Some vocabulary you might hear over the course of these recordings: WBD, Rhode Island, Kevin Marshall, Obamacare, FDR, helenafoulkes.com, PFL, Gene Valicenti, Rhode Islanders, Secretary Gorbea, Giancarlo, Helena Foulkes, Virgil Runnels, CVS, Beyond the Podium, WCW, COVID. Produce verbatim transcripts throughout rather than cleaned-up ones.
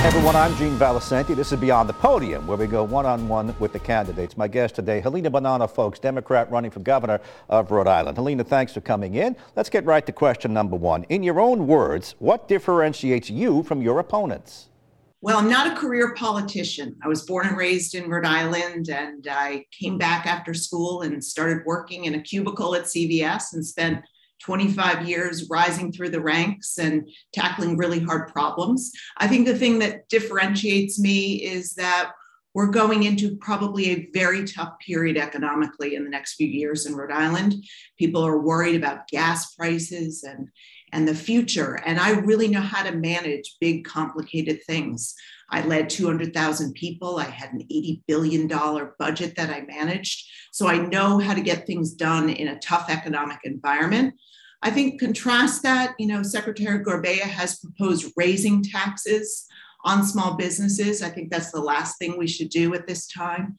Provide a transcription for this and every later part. Hey everyone, I'm Gene Valicenti. This is Beyond the Podium, where we go one-on-one with the candidates. My guest today, Helena Foulkes, Democrat running for governor of Rhode Island. Helena, thanks for coming in. Let's get right to question number one. In your own words, what differentiates you from your opponents? Well, I'm not a career politician. I was born and raised in Rhode Island, and I came back after school and started working in a cubicle at C V S and spent twenty-five years rising through the ranks and tackling really hard problems. I think the thing that differentiates me is that we're going into probably a very tough period economically in the next few years in Rhode Island. People are worried about gas prices and, and the future. And I really know how to manage big, complicated things. I led two hundred thousand people. I had an eighty billion dollars budget that I managed. So I know how to get things done in a tough economic environment. I think contrast that, you know, Secretary Gorbea has proposed raising taxes on small businesses. I think that's the last thing we should do at this time.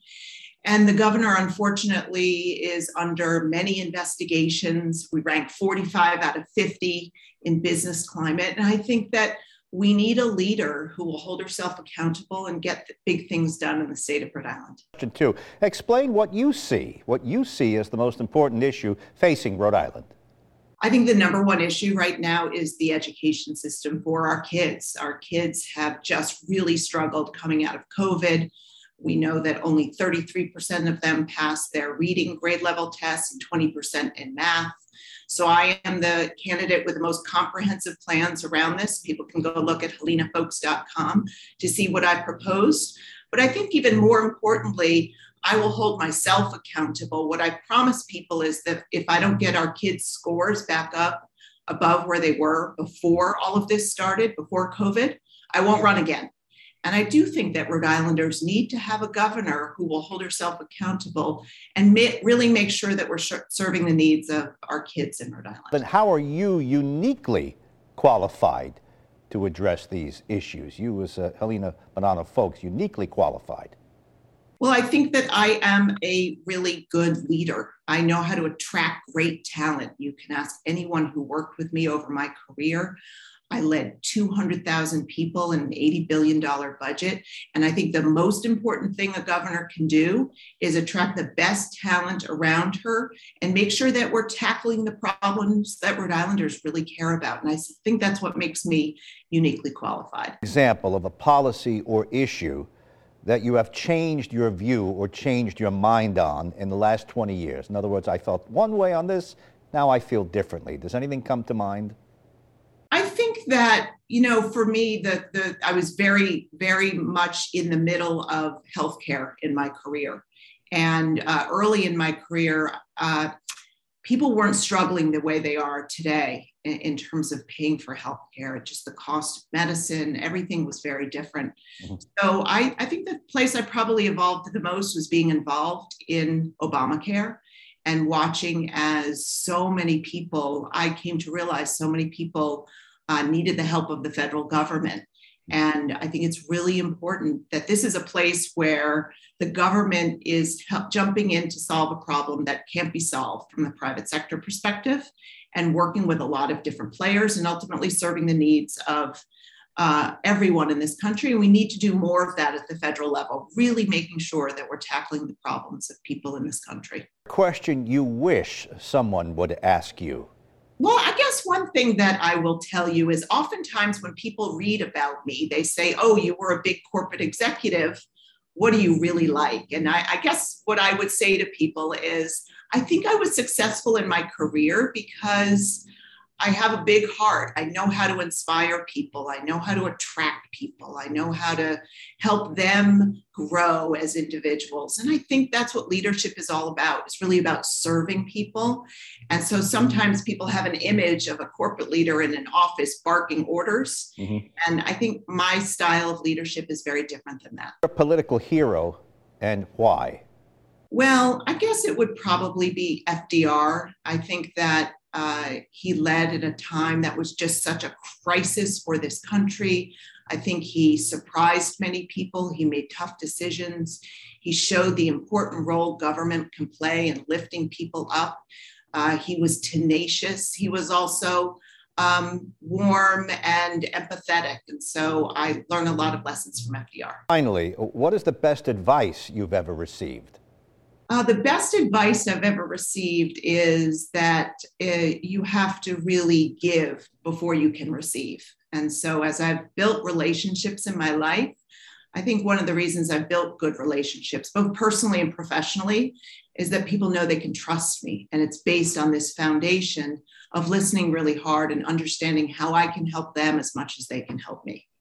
And the governor, unfortunately, is under many investigations. We rank forty-five out of fifty in business climate. And I think that we need a leader who will hold herself accountable and get the big things done in the state of Rhode Island. Question two, explain what you see, what you see as the most important issue facing Rhode Island. I think the number one issue right now is the education system for our kids. Our kids have just really struggled coming out of COVID. We know that only thirty-three percent of them passed their reading grade level tests and twenty percent in math. So I am the candidate with the most comprehensive plans around this. People can go look at helena foulkes dot com to see what I proposed. But I think even more importantly, I will hold myself accountable. What I promise people is that if I don't get our kids' scores back up above where they were before all of this started, before COVID, I won't run again. And I do think that Rhode Islanders need to have a governor who will hold herself accountable and ma- really make sure that we're sh- serving the needs of our kids in Rhode Island. But how are you uniquely qualified to address these issues? You as uh, Helena Foulkes, uniquely qualified. Well, I think that I am a really good leader. I know how to attract great talent. You can ask anyone who worked with me over my career. I led two hundred thousand people in an eighty billion dollars budget. And I think the most important thing a governor can do is attract the best talent around her and make sure that we're tackling the problems that Rhode Islanders really care about. And I think that's what makes me uniquely qualified. Example of a policy or issue that you have changed your view or changed your mind on in the last twenty years. In other words, I felt one way on this, now I feel differently. Does anything come to mind? I think that, you know, for me, the, the I was very, very much in the middle of healthcare in my career. And uh, early in my career, uh, people weren't struggling the way they are today in, in terms of paying for healthcare. Just the cost of medicine, everything was very different. Mm-hmm. So I, I think the place I probably evolved the most was being involved in Obamacare and watching as so many people, I came to realize so many people uh, needed the help of the federal government. And I think it's really important that this is a place where the government is jumping in to solve a problem that can't be solved from the private sector perspective and working with a lot of different players and ultimately serving the needs of uh, everyone in this country. And we need to do more of that at the federal level, really making sure that we're tackling the problems of people in this country. Question you wish someone would ask you? Well, I guess one thing that I will tell you is oftentimes when people read about me, they say, oh, you were a big corporate executive. What do you really like? And I, I guess what I would say to people is, I think I was successful in my career because I have a big heart. I know how to inspire people. I know how to attract people. I know how to help them grow as individuals. And I think that's what leadership is all about. It's really about serving people. And so sometimes people have an image of a corporate leader in an office barking orders. Mm-hmm. And I think my style of leadership is very different than that. A political hero, and why? Well, I guess it would probably be F D R. I think that Uh, he led at a time that was just such a crisis for this country. I think he surprised many people. He made tough decisions. He showed the important role government can play in lifting people up. Uh, he was tenacious. He was also um, warm and empathetic. And so I learn a lot of lessons from F D R. Finally, what is the best advice you've ever received? Uh, the best advice I've ever received is that uh, you have to really give before you can receive. And so as I've built relationships in my life, I think one of the reasons I've built good relationships, both personally and professionally, is that people know they can trust me. And it's based on this foundation of listening really hard and understanding how I can help them as much as they can help me.